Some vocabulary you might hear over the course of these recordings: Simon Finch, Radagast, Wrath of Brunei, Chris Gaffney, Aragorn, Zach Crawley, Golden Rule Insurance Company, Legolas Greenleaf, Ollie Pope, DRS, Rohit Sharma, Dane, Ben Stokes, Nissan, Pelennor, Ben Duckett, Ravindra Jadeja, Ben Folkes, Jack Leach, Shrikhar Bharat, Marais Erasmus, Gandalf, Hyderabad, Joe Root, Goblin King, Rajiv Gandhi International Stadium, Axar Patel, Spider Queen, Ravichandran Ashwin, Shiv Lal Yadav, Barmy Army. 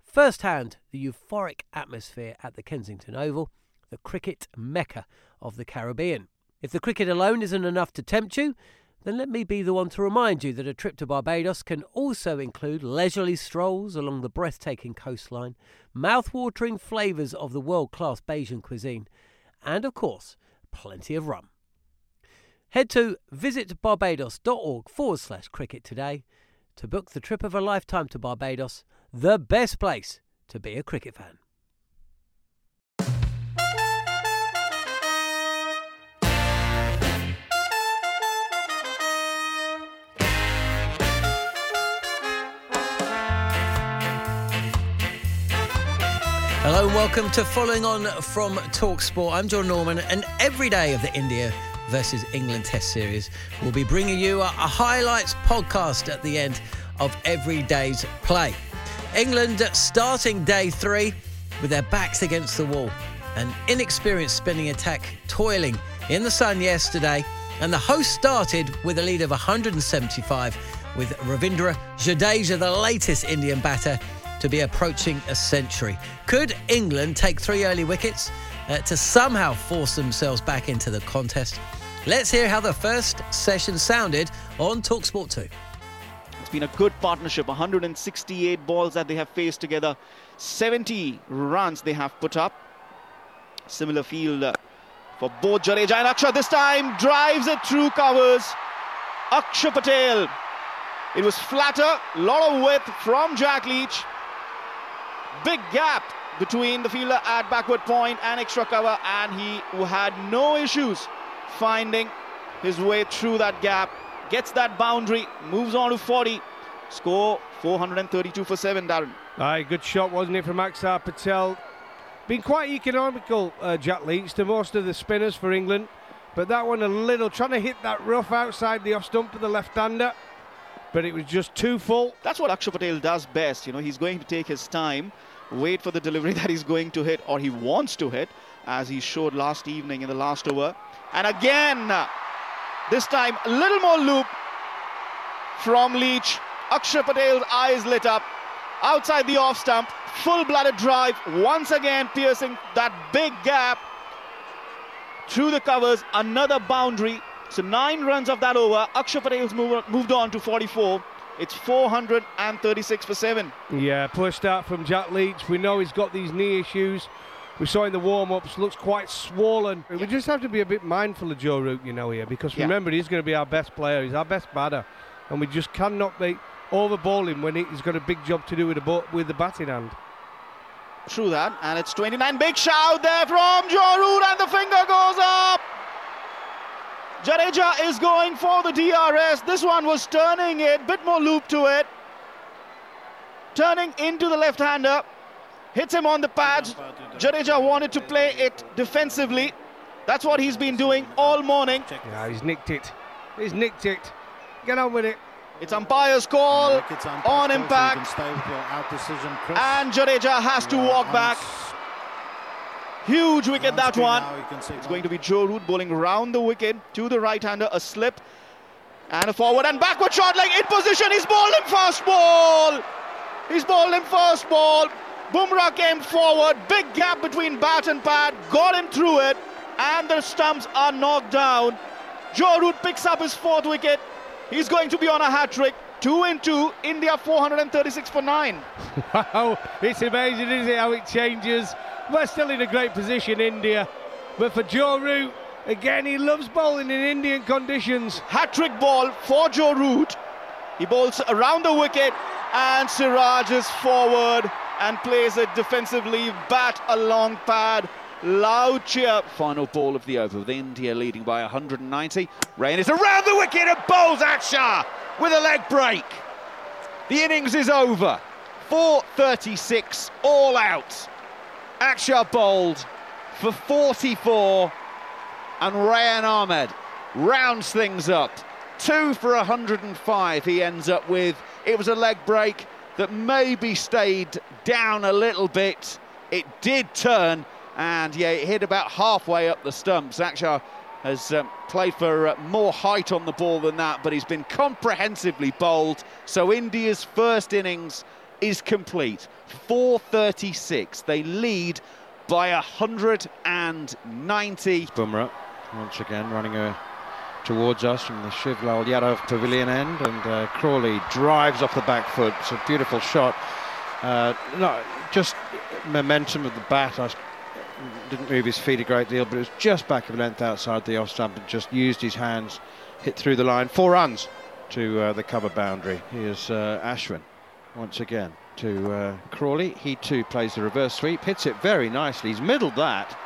firsthand the euphoric atmosphere at the Kensington Oval, the cricket mecca of the Caribbean. If the cricket alone isn't enough to tempt you, then let me be the one to remind you that a trip to Barbados can also include leisurely strolls along the breathtaking coastline, mouth-watering flavours of the world-class Bajan cuisine, and, of course, plenty of rum. Head to visitbarbados.org/cricket today to book the trip of a lifetime to Barbados, the best place to be a cricket fan. Hello and welcome to Following On from talkSPORT. I'm Jon Norman, and every day of the India versus England Test Series, we'll be bringing you a highlights podcast at the end of every day's play. England starting day three with their backs against the wall. An inexperienced spinning attack toiling in the sun yesterday, and the host started with a lead of 175 with Ravindra Jadeja, the latest Indian batter to be approaching a century. Could England take three early wickets to somehow force themselves back into the contest? Let's hear how the first session sounded on talkSPORT 2. It's been a good partnership. 168 balls that they have faced together. 70 runs they have put up. Similar field for both Jadeja and Akshar. This time drives it through covers. Axar Patel. It was flatter. Lot of width from Jack Leach. Big gap between the fielder at backward point and extra cover, and he had no issues finding his way through that gap. Gets that boundary, moves on to 40. Score 432 for 7, Darren. Aye, good shot, wasn't it, from Axar Patel. Been quite economical, Jack Leach, to most of the spinners for England. But that one a little, trying to hit that rough outside the off stump of the left-hander. But it was just too full. That's what Axar Patel does best. You know, he's going to take his time, wait for the delivery that he's going to hit, or he wants to hit, as he showed last evening in the last over. And again, this time a little more loop from Leach. Axar Patel's eyes lit up outside the off stump, full-blooded drive, once again piercing that big gap through the covers, another boundary. So 9 runs of that over. Axar Patel's moved on to 44. It's 436 for 7. Yeah, push start from Jack Leach. We know he's got these knee issues. We saw in the warm-ups, looks quite swollen. Yeah. We just have to be a bit mindful of Joe Root, you know, here, because remember, he's going to be our best player. He's our best batter. And we just cannot be overballing when he's got a big job to do with the batting hand. True that, and it's 29. Big shout there from Joe Root, and the finger goes up. Jadeja is going for the DRS. This one was turning it, bit more loop to it. Turning into the left-hander. Hits him on the pads. Jadeja wanted to play it defensively. That's what he's been doing all morning. Yeah, he's nicked it. He's nicked it. Get on with it. It's umpire's call on impact. And Jadeja has to walk back. Huge wicket, that one. It's going to be Joe Root bowling round the wicket to the right-hander. A slip and a forward and backward shot, like in position. He's bowled him fast ball. Bumrah came forward. Big gap between bat and pad. Got him through it. And the stumps are knocked down. Joe Root picks up his 4th wicket. He's going to be on a hat-trick. 2 and 2. India 436 for 9. Wow. It's amazing, isn't it, how it changes. We're still in a great position, India. But for Joe Root, again, he loves bowling in Indian conditions. Hat-trick ball for Joe Root. He bowls around the wicket and Siraj is forward and plays it defensively. Bat a long pad. Loud cheer. Final ball of the over with India leading by 190. Rain is around the wicket and bowls Axar with a leg break. The innings is over. 436 all out. Axar bowled for 44 and Rehan Ahmed rounds things up. 2 for 105 he ends up with. It was a leg break that maybe stayed down a little bit. It did turn. And, yeah, it hit about halfway up the stumps. Axar has played for more height on the ball than that, but he's been comprehensively bowled. So India's first innings is complete. 436. They lead by 190. Bumrah, once again, running towards us from the Shiv Lal Yadav pavilion end. And Crawley drives off the back foot. It's a beautiful shot. No, just momentum of the bat, didn't move his feet a great deal, but it was just back of length outside the off stump and just used his hands, hit through the line. 4 runs to the cover boundary. Here's Ashwin once again to Crawley. He too plays the reverse sweep, hits it very nicely. He's middled that,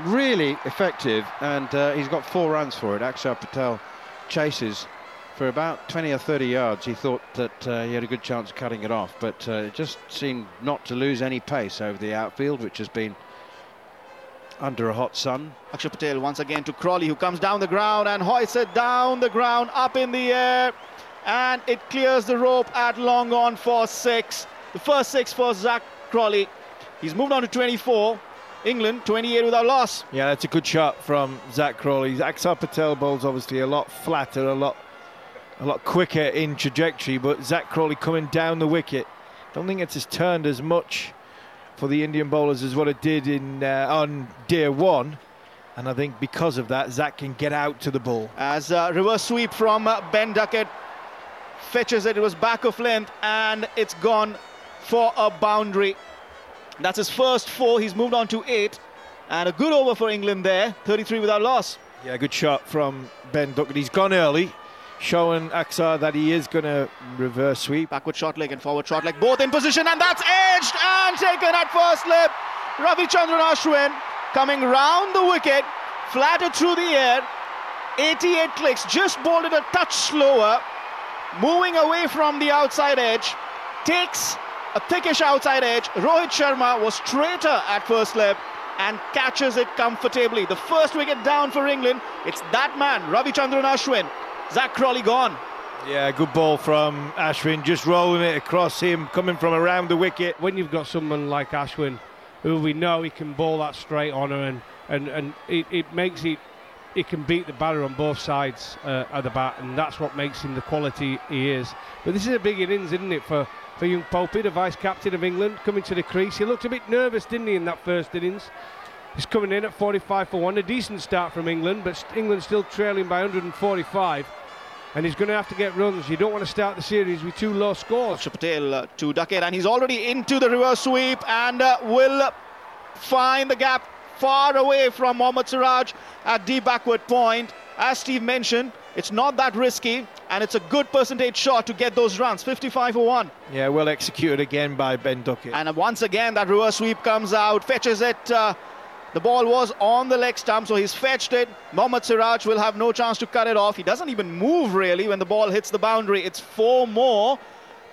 really effective, and he's got 4 runs for it. Axar Patel chases for about 20 or 30 yards. He thought that he had a good chance of cutting it off, but it just seemed not to lose any pace over the outfield, which has been under a hot sun. Axar Patel once again to Crawley, who comes down the ground and hoists it down the ground, up in the air, and it clears the rope at long on for 6. The first 6 for Zach Crawley. He's moved on to 24. England 28 without loss. Yeah, that's a good shot from Zach Crawley. Axar Patel bowls obviously a lot flatter, a lot quicker in trajectory, but Zach Crawley coming down the wicket. Don't think it's as turned as much for the Indian bowlers as what it did in on day one, and I think because of that Zach can get out to the ball. As a reverse sweep from Ben Duckett, fetches it. It was back of length and it's gone for a boundary. That's his first 4. He's moved on to 8, and a good over for England there. 33 without loss. Yeah, good shot from Ben Duckett. He's gone early, showing Axar that he is going to reverse sweep. Backward short leg and forward short leg, both in position, and that's edged and taken at first slip. Ravichandran Ashwin coming round the wicket, flatted through the air, 88 clicks, just bowled it a touch slower, moving away from the outside edge, takes a thickish outside edge. Rohit Sharma was straighter at first slip and catches it comfortably. The first wicket down for England. It's that man, Ravichandran Ashwin. Zach Crawley gone. Yeah, good ball from Ashwin, just rolling it across him, coming from around the wicket. When you've got someone like Ashwin, who we know he can bowl that straight on her, and it makes it, he can beat the batter on both sides of the bat, and that's what makes him the quality he is. But this is a big innings, isn't it, for young Pope, the vice-captain of England, coming to the crease. He looked a bit nervous, didn't he, in that first innings. He's coming in at 45 for 1, a decent start from England, but England still trailing by 145. And he's going to have to get runs. You don't want to start the series with 2 low scores. Patel to Duckett, and he's already into the reverse sweep and will find the gap far away from Mohammed Siraj at the backward point. As Steve mentioned, it's not that risky, and it's a good percentage shot to get those runs. 55 for 1. Yeah, well executed again by Ben Duckett. And once again, that reverse sweep comes out, fetches it. The ball was on the leg stump, so he's fetched it. Mohammed Siraj will have no chance to cut it off. He doesn't even move, really, when the ball hits the boundary. It's 4 more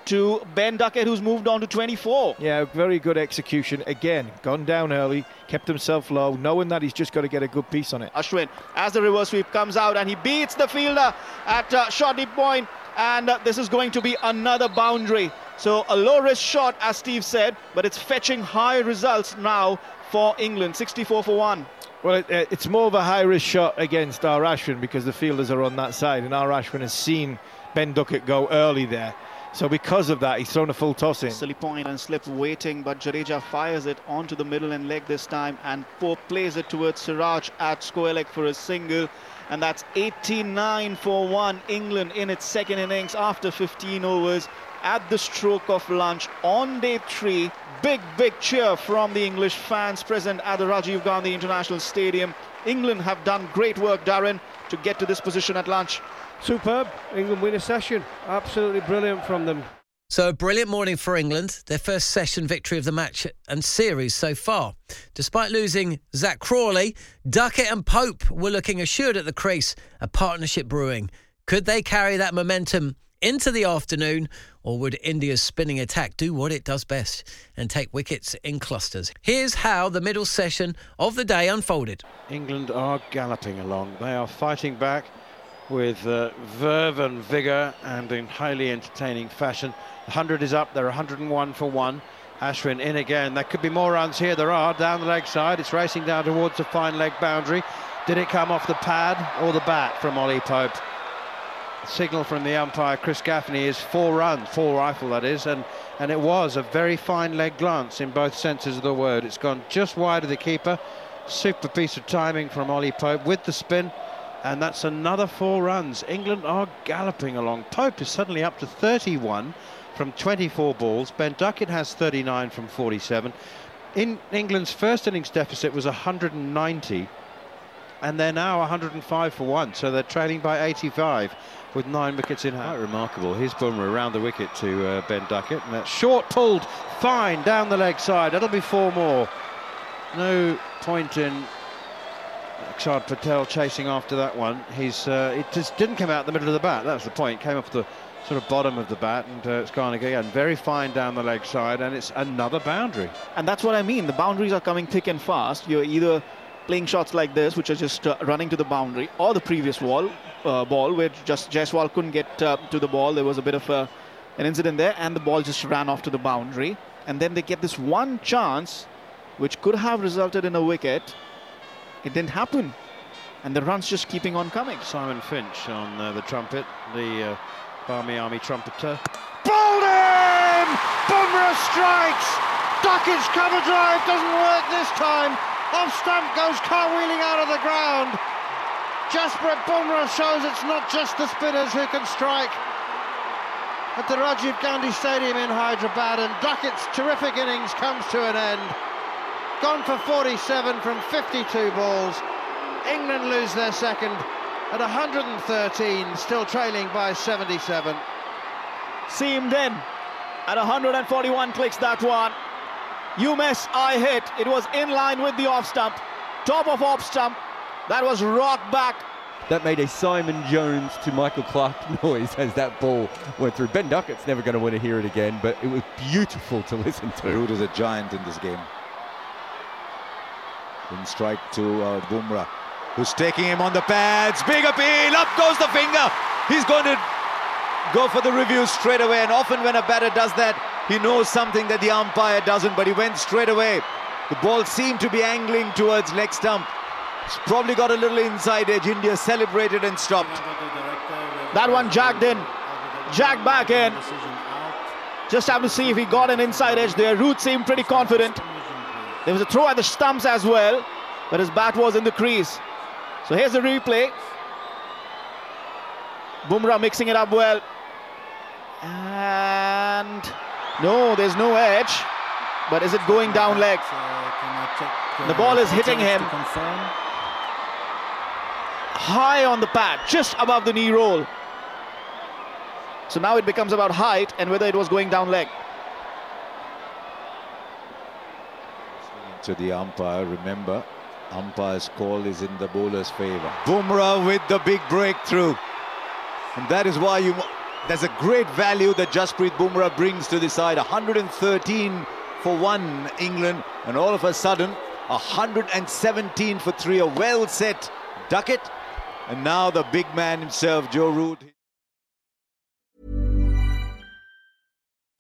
to Ben Duckett, who's moved on to 24. Yeah, very good execution. Again, gone down early, kept himself low, knowing that he's just got to get a good piece on it. Ashwin, as the reverse sweep comes out, and he beats the fielder at short deep point, and this is going to be another boundary. So a low-risk shot, as Steve said, but it's fetching high results now for England. 64 for 1. Well, it's more of a high-risk shot against our Ashwin because the fielders are on that side, and our Ashwin has seen Ben Duckett go early there. So because of that, he's thrown a full toss in. Silly point and slip waiting, but Jadeja fires it onto the middle and leg this time, and Pope plays it towards Siraj at square leg for a single, and that's 89 for 1. England in its second innings after 15 overs. at the stroke of lunch on day three. Big cheer from the English fans present at the Rajiv Gandhi International Stadium. England have done great work, Darren, to get to this position at lunch. Superb. England win a session. Absolutely brilliant from them. So a brilliant morning for England, their first session victory of the match and series so far. Despite losing Zach Crawley, Duckett and Pope were looking assured at the crease, a partnership brewing. Could they carry that momentum into the afternoon, or would India's spinning attack do what it does best and take wickets in clusters? Here's how the middle session of the day unfolded. England are galloping along. They are fighting back with verve and vigour and in highly entertaining fashion. 100 is up, they're 101 for one. Ashwin in again. There could be more runs here. There are, down the leg side. It's racing down towards the fine leg boundary. Did it come off the pad or the bat from Ollie Pope? Signal from the umpire, Chris Gaffney, is four rifle, that is, and it was a very fine leg glance in both senses of the word. It's gone just wide of the keeper. Super piece of timing from Ollie Pope with the spin. And that's another 4 runs. England are galloping along. Pope is suddenly up to 31 from 24 balls. Ben Duckett has 39 from 47. In England's first innings deficit was 190, and they're now 105 for one, so they're trailing by 85 with 9 wickets in hand. Quite remarkable. Here's Bumrah around the wicket to Ben Duckett, and that's short, pulled fine down the leg side. That'll be 4 more. No point in Axar Patel chasing after that one. It just didn't come out the middle of the bat. That's the point. Came off the sort of bottom of the bat, and it's gone again. Very fine down the leg side, and it's another boundary. And that's what I mean. The boundaries are coming thick and fast. You're either playing shots like this, which are just running to the boundary, or the previous ball, where just Jaiswal couldn't get to the ball. There was a bit of an incident there, and the ball just ran off to the boundary. And then they get this one chance, which could have resulted in a wicket. It didn't happen, and the run's just keeping on coming. Simon Finch on the trumpet, the Barmy Army trumpeter. Bowled him! Bumrah strikes! Duckett's cover drive doesn't work this time. Off stump goes cartwheeling out of the ground. Jasprit Bumrah shows it's not just the spinners who can strike at the Rajiv Gandhi Stadium in Hyderabad, and Duckett's terrific innings comes to an end. Gone for 47 from 52 balls. England lose their second at 113, still trailing by 77. Seamed in at 141 clicks that one. You miss, I hit. It was in line with the off stump. Top of off stump. That was rocked back. That made a Simon Jones to Michael Clark noise as that ball went through. Ben Duckett's never going to want to hear it again, but it was beautiful to listen to. Root is a giant in this game. In strike to Bumrah, who's taking him on the pads. Big appeal, up goes the finger. He's going to go for the review straight away, and often when a batter does that, he knows something that the umpire doesn't, but he went straight away. The ball seemed to be angling towards leg stump. It's probably got a little inside edge. India celebrated and stopped. That one jagged in, jagged back in. Just have to see if he got an inside edge there. Root seemed pretty confident. There was a throw at the stumps as well, but his bat was in the crease. So here's the replay. Bumrah mixing it up well. And no, there's no edge. But is it going down leg? The ball is hitting him. High on the pad, just above the knee roll. So now it becomes about height and whether it was going down leg. To the umpire, remember, umpire's call is in the bowler's favour. Bumrah with the big breakthrough, and that is why there's a great value that Jasprit Bumrah brings to the side. 113 for 1 England, and all of a sudden 117 for 3, a well set Duckett, and now the big man himself, Joe Root.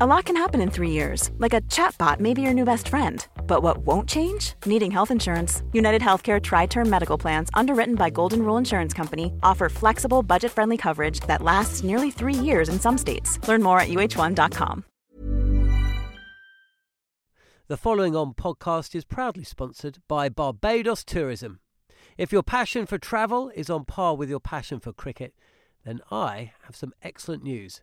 A lot can happen in 3 years, like a chatbot may be your new best friend. But what won't change? Needing health insurance. UnitedHealthcare Tri-Term Medical Plans, underwritten by Golden Rule Insurance Company, offer flexible, budget-friendly coverage that lasts nearly 3 years in some states. Learn more at UH1.com. The following on podcast is proudly sponsored by Barbados Tourism. If your passion for travel is on par with your passion for cricket, then I have some excellent news.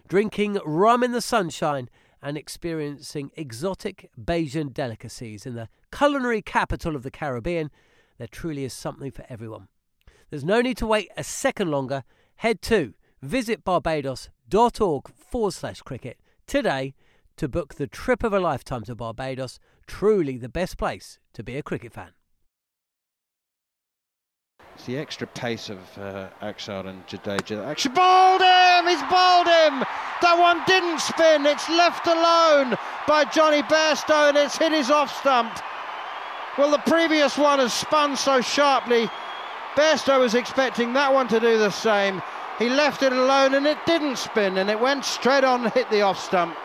drinking rum in the sunshine and experiencing exotic Bajan delicacies in the culinary capital of the Caribbean. There truly is something for everyone. There's no need to wait a second longer. Head to visitbarbados.org/cricket today to book the trip of a lifetime to Barbados, truly the best place to be a cricket fan. It's the extra pace of Axar and Jadeja. Actually, bowled him! He's bowled him! That one didn't spin. It's left alone by Johnny Bairstow and it's hit his off stump. Well, the previous one has spun so sharply. Bairstow was expecting that one to do the same. He left it alone and it didn't spin and it went straight on and hit the off stump.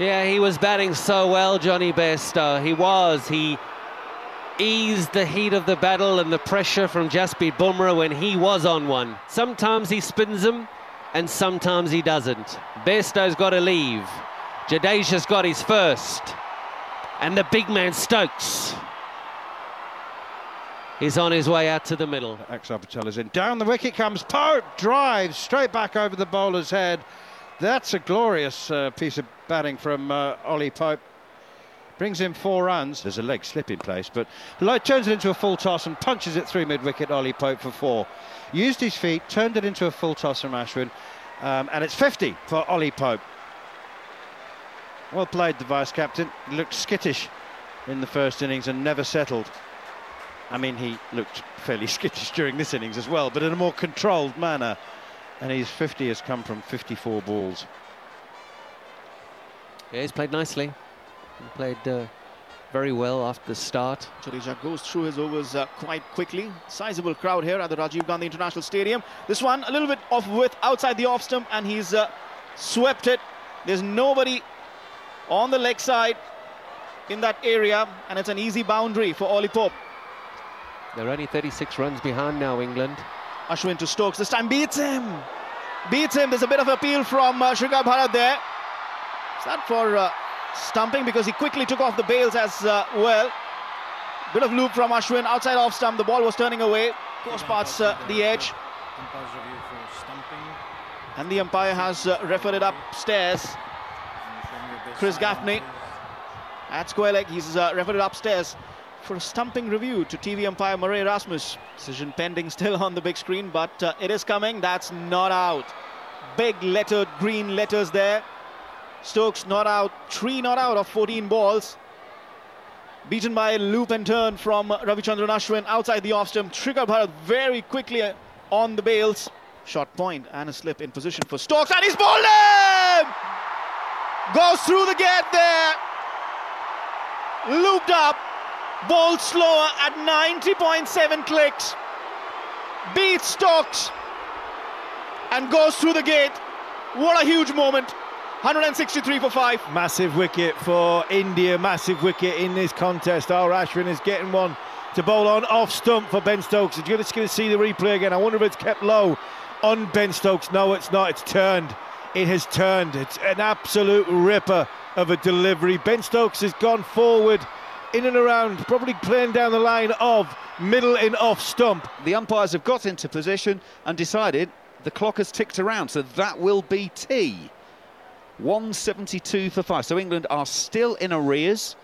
Yeah, he was batting so well, Johnny Bairstow. He eased the heat of the battle and the pressure from Jasprit Bumrah when he was on one. Sometimes he spins them and sometimes he doesn't. Bairstow's got to leave. Jadeja's got his first. And the big man Stokes is on his way out to the middle. Axar Patel is in. Down the wicket comes Pope. Drives straight back over the bowler's head. That's a glorious piece of batting from Ollie Pope. Brings in 4 runs. There's a leg slip in place, but Light turns it into a full toss and punches it through mid-wicket. Ollie Pope for 4. Used his feet, turned it into a full toss from Ashwin, and it's 50 for Ollie Pope. Well played, the vice-captain. He looked skittish in the first innings and never settled. I mean, he looked fairly skittish during this innings as well, but in a more controlled manner. And his 50 has come from 54 balls. Yeah, he's played nicely. He played very well after the start. Jadeja goes through his overs quite quickly. Sizable crowd here at the Rajiv Gandhi International Stadium. This one a little bit off width outside the off stump and he's swept it. There's nobody on the leg side in that area and it's an easy boundary for Ollie Pope. They're only 36 runs behind now, England. Ashwin to Stokes, this time beats him. There's a bit of appeal from Shrikhar Bharat there. Is that for stumping? Because he quickly took off the bails as well. Bit of loop from Ashwin, outside off stump, the ball was turning away. Course parts the edge. And the umpire has referred it upstairs. Chris Gaffney at square leg, he's referred it upstairs for a stumping review to TV umpire Marais Erasmus. Decision pending still on the big screen, but it is coming. That's not out. Big lettered green letters there. Stokes not out. 3 not out of 14 balls. Beaten by a loop and turn from Ravichandran Ashwin outside the off stump. Shrikhar Bharat very quickly on the bails. Short point and a slip in position for Stokes and he's bowled him! Goes through the gate there. Looped up. Bowled slower at 90.7 clicks. Beats Stokes and goes through the gate. What a huge moment. 163 for 5. Massive wicket for India, massive wicket in this contest. Ashwin is getting one to bowl on off stump for Ben Stokes. You're just going to see the replay again. I wonder if it's kept low on Ben Stokes. No, it's not. It's turned. It has turned. It's an absolute ripper of a delivery. Ben Stokes has gone forward in and around, probably playing down the line of middle and off stump. The umpires have got into position and decided the clock has ticked around, so that will be tea. 172 for 5. So England are still in arrears.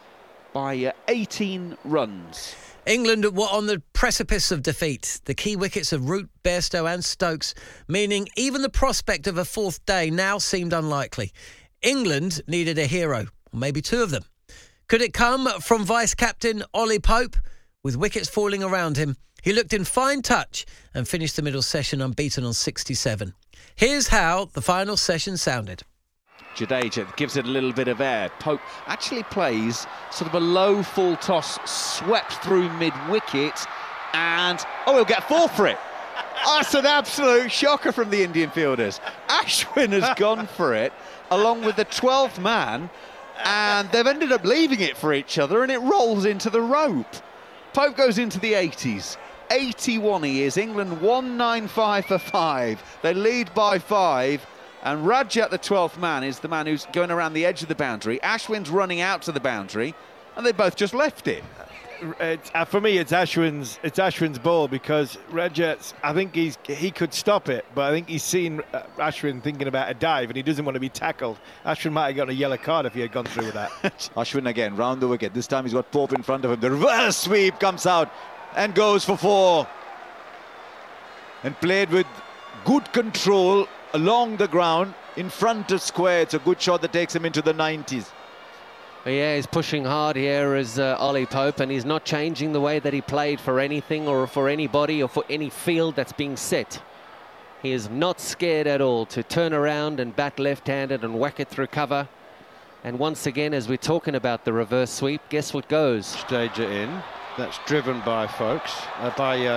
by 18 runs. England were on the precipice of defeat. The key wickets of Root, Bairstow and Stokes, meaning even the prospect of a fourth day now seemed unlikely. England needed a hero, or maybe two of them. Could it come from vice-captain Ollie Pope? With wickets falling around him, he looked in fine touch and finished the middle session unbeaten on 67. Here's how the final session sounded. Jadeja gives it a little bit of air. Pope actually plays sort of a low full toss, swept through mid-wicket, and he'll get four for it. That's an absolute shocker from the Indian fielders. Ashwin has gone for it, along with the 12th man, and they've ended up leaving it for each other, and it rolls into the rope. Pope goes into the 80s. 81 he is. England 195 for 5. They lead by 5. And Rajat, the 12th man, is the man who's going around the edge of the boundary. Ashwin's running out to the boundary, and they both just left it. For me, it's Ashwin's ball, because Rajat, I think he could stop it, but I think he's seen Ashwin thinking about a dive, and he doesn't want to be tackled. Ashwin might have got a yellow card if he had gone through with that. Ashwin again, round the wicket. This time he's got Pope in front of him. The reverse sweep comes out and goes for 4. And played with good control along the ground, in front of square. It's a good shot that takes him into the 90s. Yeah, he's pushing hard here as Ollie Pope, and he's not changing the way that he played for anything or for anybody or for any field that's being set. He is not scared at all to turn around and bat left-handed and whack it through cover. And once again, as we're talking about the reverse sweep, guess what goes? Stage it in. That's driven by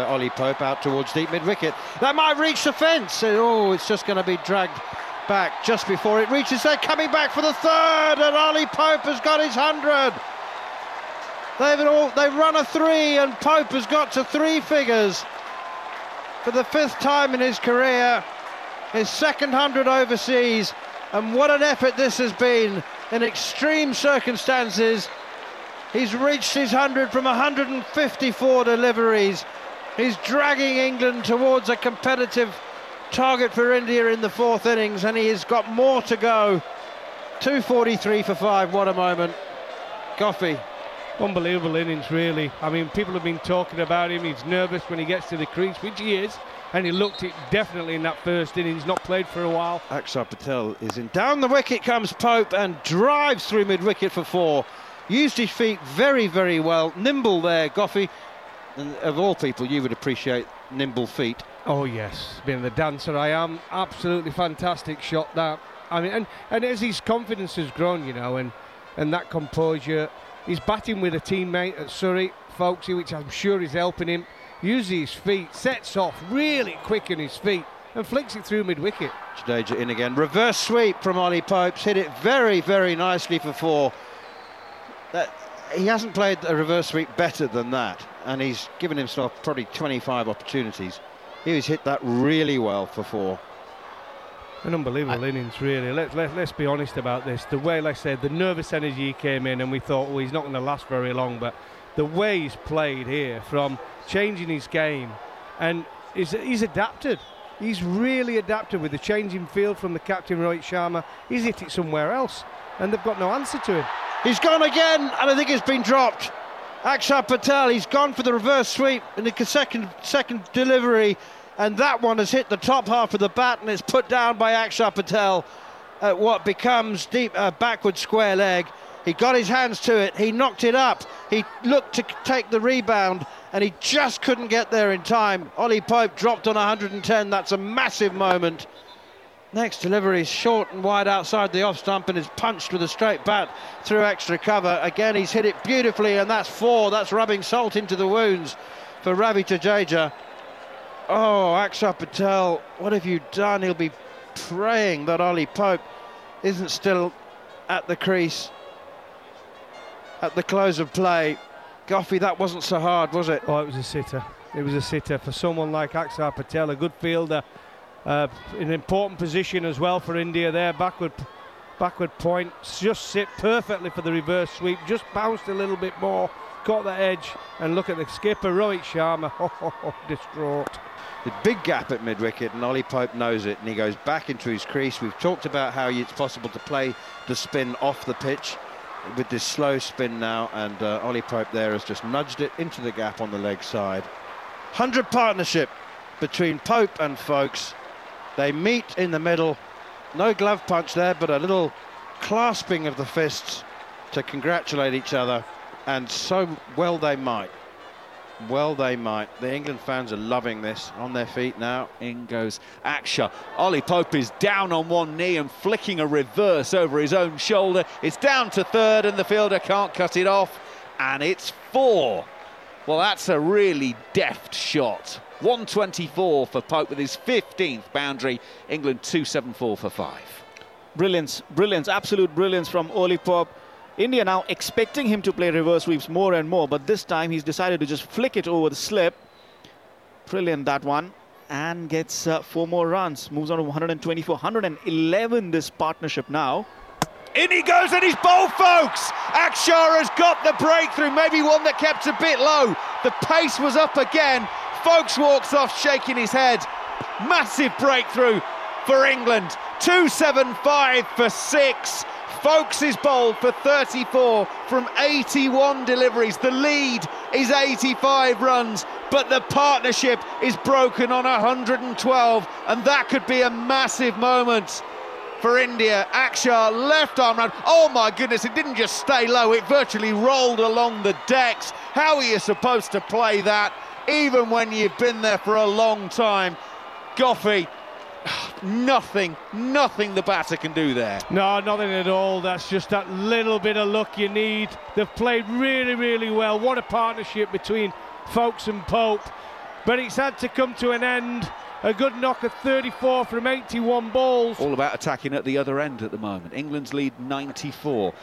Ollie Pope out towards deep mid-wicket. That might reach the fence. It's just going to be dragged back just before it reaches. They're coming back for the third, and Ollie Pope has got his 100. They've run a 3, and Pope has got to 3 figures for the 5th time in his career. His second 100 overseas, and what an effort this has been in extreme circumstances. He's reached his 100 from 154 deliveries. He's dragging England towards a competitive target for India in the 4th innings, and he has got more to go. 243 for 5, what a moment. Goffey. Unbelievable innings, really. I mean, people have been talking about him. He's nervous when he gets to the crease, which he is, and he looked it definitely in that first innings, not played for a while. Axar Patel is in. Down the wicket comes Pope and drives through mid-wicket for 4. Used his feet very, very well. Nimble there, Goffey. And of all people, you would appreciate nimble feet. Oh, yes. Being the dancer I am, absolutely fantastic shot that. I mean, and as his confidence has grown, you know, and that composure, he's batting with a teammate at Surrey, Folksy, which I'm sure is helping him. Uses his feet, sets off really quick in his feet, and flicks it through mid-wicket. Jadeja in again. Reverse sweep from Ollie Pope's. Hit it very, very nicely for 4. He hasn't played a reverse sweep better than that, and he's given himself probably 25 opportunities. He's hit that really well for 4. An unbelievable innings, really. Let's be honest about this. The way, like I said, the nervous energy came in, and we thought, he's not going to last very long, but the way he's played here, from changing his game, and he's adapted. He's really adapted with the changing field from the captain, Rohit Sharma. He's hit it somewhere else, and they've got no answer to him. He's gone again, and I think it's been dropped. Axar Patel, he's gone for the reverse sweep in the second delivery, and that one has hit the top half of the bat, and it's put down by Axar Patel at what becomes deep backward square leg. He got his hands to it, he knocked it up, he looked to take the rebound, and he just couldn't get there in time. Ollie Pope dropped on 110, that's a massive moment. Next delivery is short and wide outside the off stump, and is punched with a straight bat through extra cover. Again, he's hit it beautifully, and that's 4. That's rubbing salt into the wounds for Ravindra Jadeja. Oh, Axar Patel, what have you done? He'll be praying that Ollie Pope isn't still at the crease at the close of play. Goffey, that wasn't so hard, was it? Oh, it was a sitter. It was a sitter for someone like Axar Patel, a good fielder. An important position as well for India there, backward point, just sit perfectly for the reverse sweep, just bounced a little bit more, caught that edge, and look at the skipper, Rohit Sharma, distraught. The big gap at mid-wicket, and Ollie Pope knows it, and he goes back into his crease. We've talked about how it's possible to play the spin off the pitch, with this slow spin now, and Ollie Pope there has just nudged it into the gap on the leg side. 100 partnership between Pope and Folkes. They meet in the middle. No glove punch there, but a little clasping of the fists to congratulate each other, and so well they might. Well they might. The England fans are loving this. On their feet now. In goes Axar. Ollie Pope is down on one knee and flicking a reverse over his own shoulder. It's down to third and the fielder can't cut it off, and it's four. Well, that's a really deft shot. 124 for Pope with his 15th boundary. England 274 for five. Brilliance, absolute brilliance from Ollie Pope. India now expecting him to play reverse sweeps more and more, but this time he's decided to just flick it over the slip. Brilliant, that one. And gets four more runs. Moves on to 124. 111 this partnership now. In he goes, and he's bowled, Folkes. Axar has got the breakthrough, maybe one that kept a bit low. The pace was up again. Folkes walks off shaking his head. Massive breakthrough for England. 275 for six. Folkes is bowled for 34 from 81 deliveries. The lead is 85 runs, but the partnership is broken on 112, and that could be a massive moment for India. Axar, left arm round. Oh my goodness, it didn't just stay low, it virtually rolled along the decks. How are you supposed to play that, even when you've been there for a long time? Goffey. Nothing the batter can do there. No, nothing at all. That's just that little bit of luck you need. They've played really, really well. What a partnership between Folkes and Pope. But it's had to come to an end. A good knock at 34 from 81 balls. All about attacking at the other end at the moment. England's lead 94.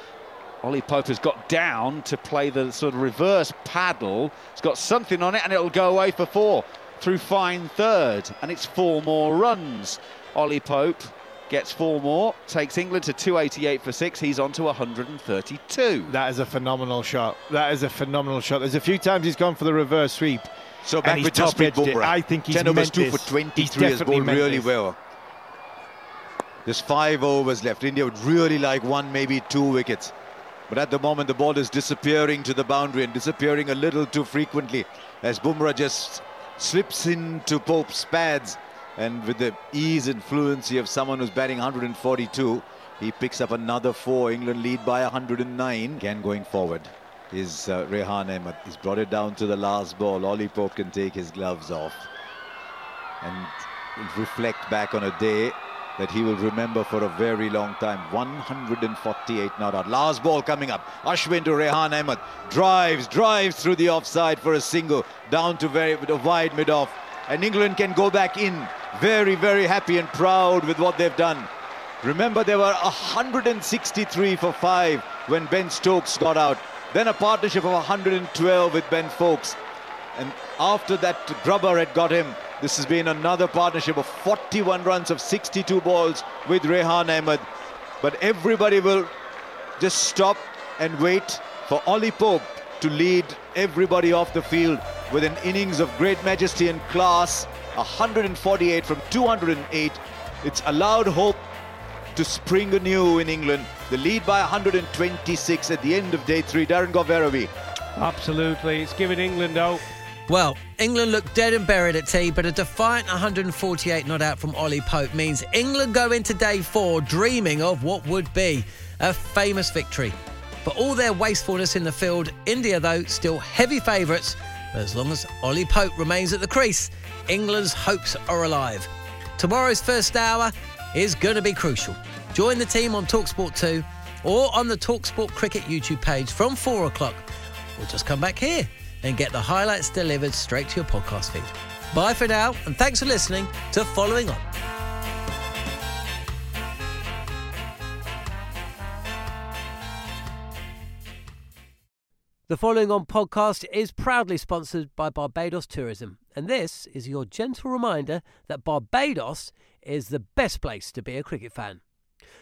Ollie Pope has got down to play the sort of reverse paddle. It's got something on it and it'll go away for four. Through fine third, and it's four more runs. Ollie Pope gets four more, takes England to 288 for six. He's on to 132. That is a phenomenal shot. There's a few times he's gone for the reverse sweep. So back with Jasprit Bumrah. I think he's meant this. 10 overs, 2 for 23 has bowled really well. There's 5 overs left. India would really like one, maybe 2 wickets. But at the moment, the ball is disappearing to the boundary and disappearing a little too frequently as Bumrah just slips into Pope's pads, and with the ease and fluency of someone who's batting 142, he picks up another 4. England lead by 109. Again going forward is Rehan Ahmed. He's brought it down to the last ball. Ollie Pope can take his gloves off and reflect back on a day that he will remember for a very long time. 148 not out. Last ball coming up. Ashwin to Rehan Ahmed. Drives through the offside for a single. Down to very wide mid-off. And England can go back in. Very, very happy and proud with what they've done. Remember, there were 163 for 5 when Ben Stokes got out. Then a partnership of 112 with Ben Folkes. And after that, Grubber had got him. This has been another partnership of 41 runs of 62 balls with Rehan Ahmed. But everybody will just stop and wait for Ollie Pope to lead everybody off the field with an innings of great majesty and class. 148 from 208. It's allowed hope to spring anew in England. The lead by 126 at the end of day 3. Darren Goveravi. Absolutely. It's given England hope. Well, England look dead and buried at tea, but a defiant 148 not out from Ollie Pope means England go into day 4 dreaming of what would be a famous victory. For all their wastefulness in the field, India, though, still heavy favourites. But as long as Ollie Pope remains at the crease, England's hopes are alive. Tomorrow's first hour is going to be crucial. Join the team on talkSPORT 2 or on the talkSPORT Cricket YouTube page from 4 o'clock. Or just come back here and get the highlights delivered straight to your podcast feed. Bye for now, and thanks for listening to Following On. The Following On podcast is proudly sponsored by Barbados Tourism, and this is your gentle reminder that Barbados is the best place to be a cricket fan.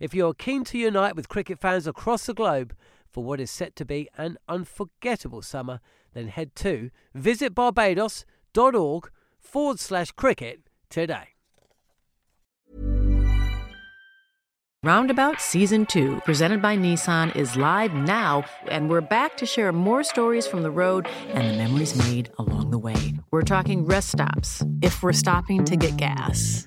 If you're keen to unite with cricket fans across the globe for what is set to be an unforgettable summer, then head to visitbarbados.org/cricket today. Roundabout Season 2, presented by Nissan, is live now, and we're back to share more stories from the road and the memories made along the way. We're talking rest stops. If we're stopping to get gas,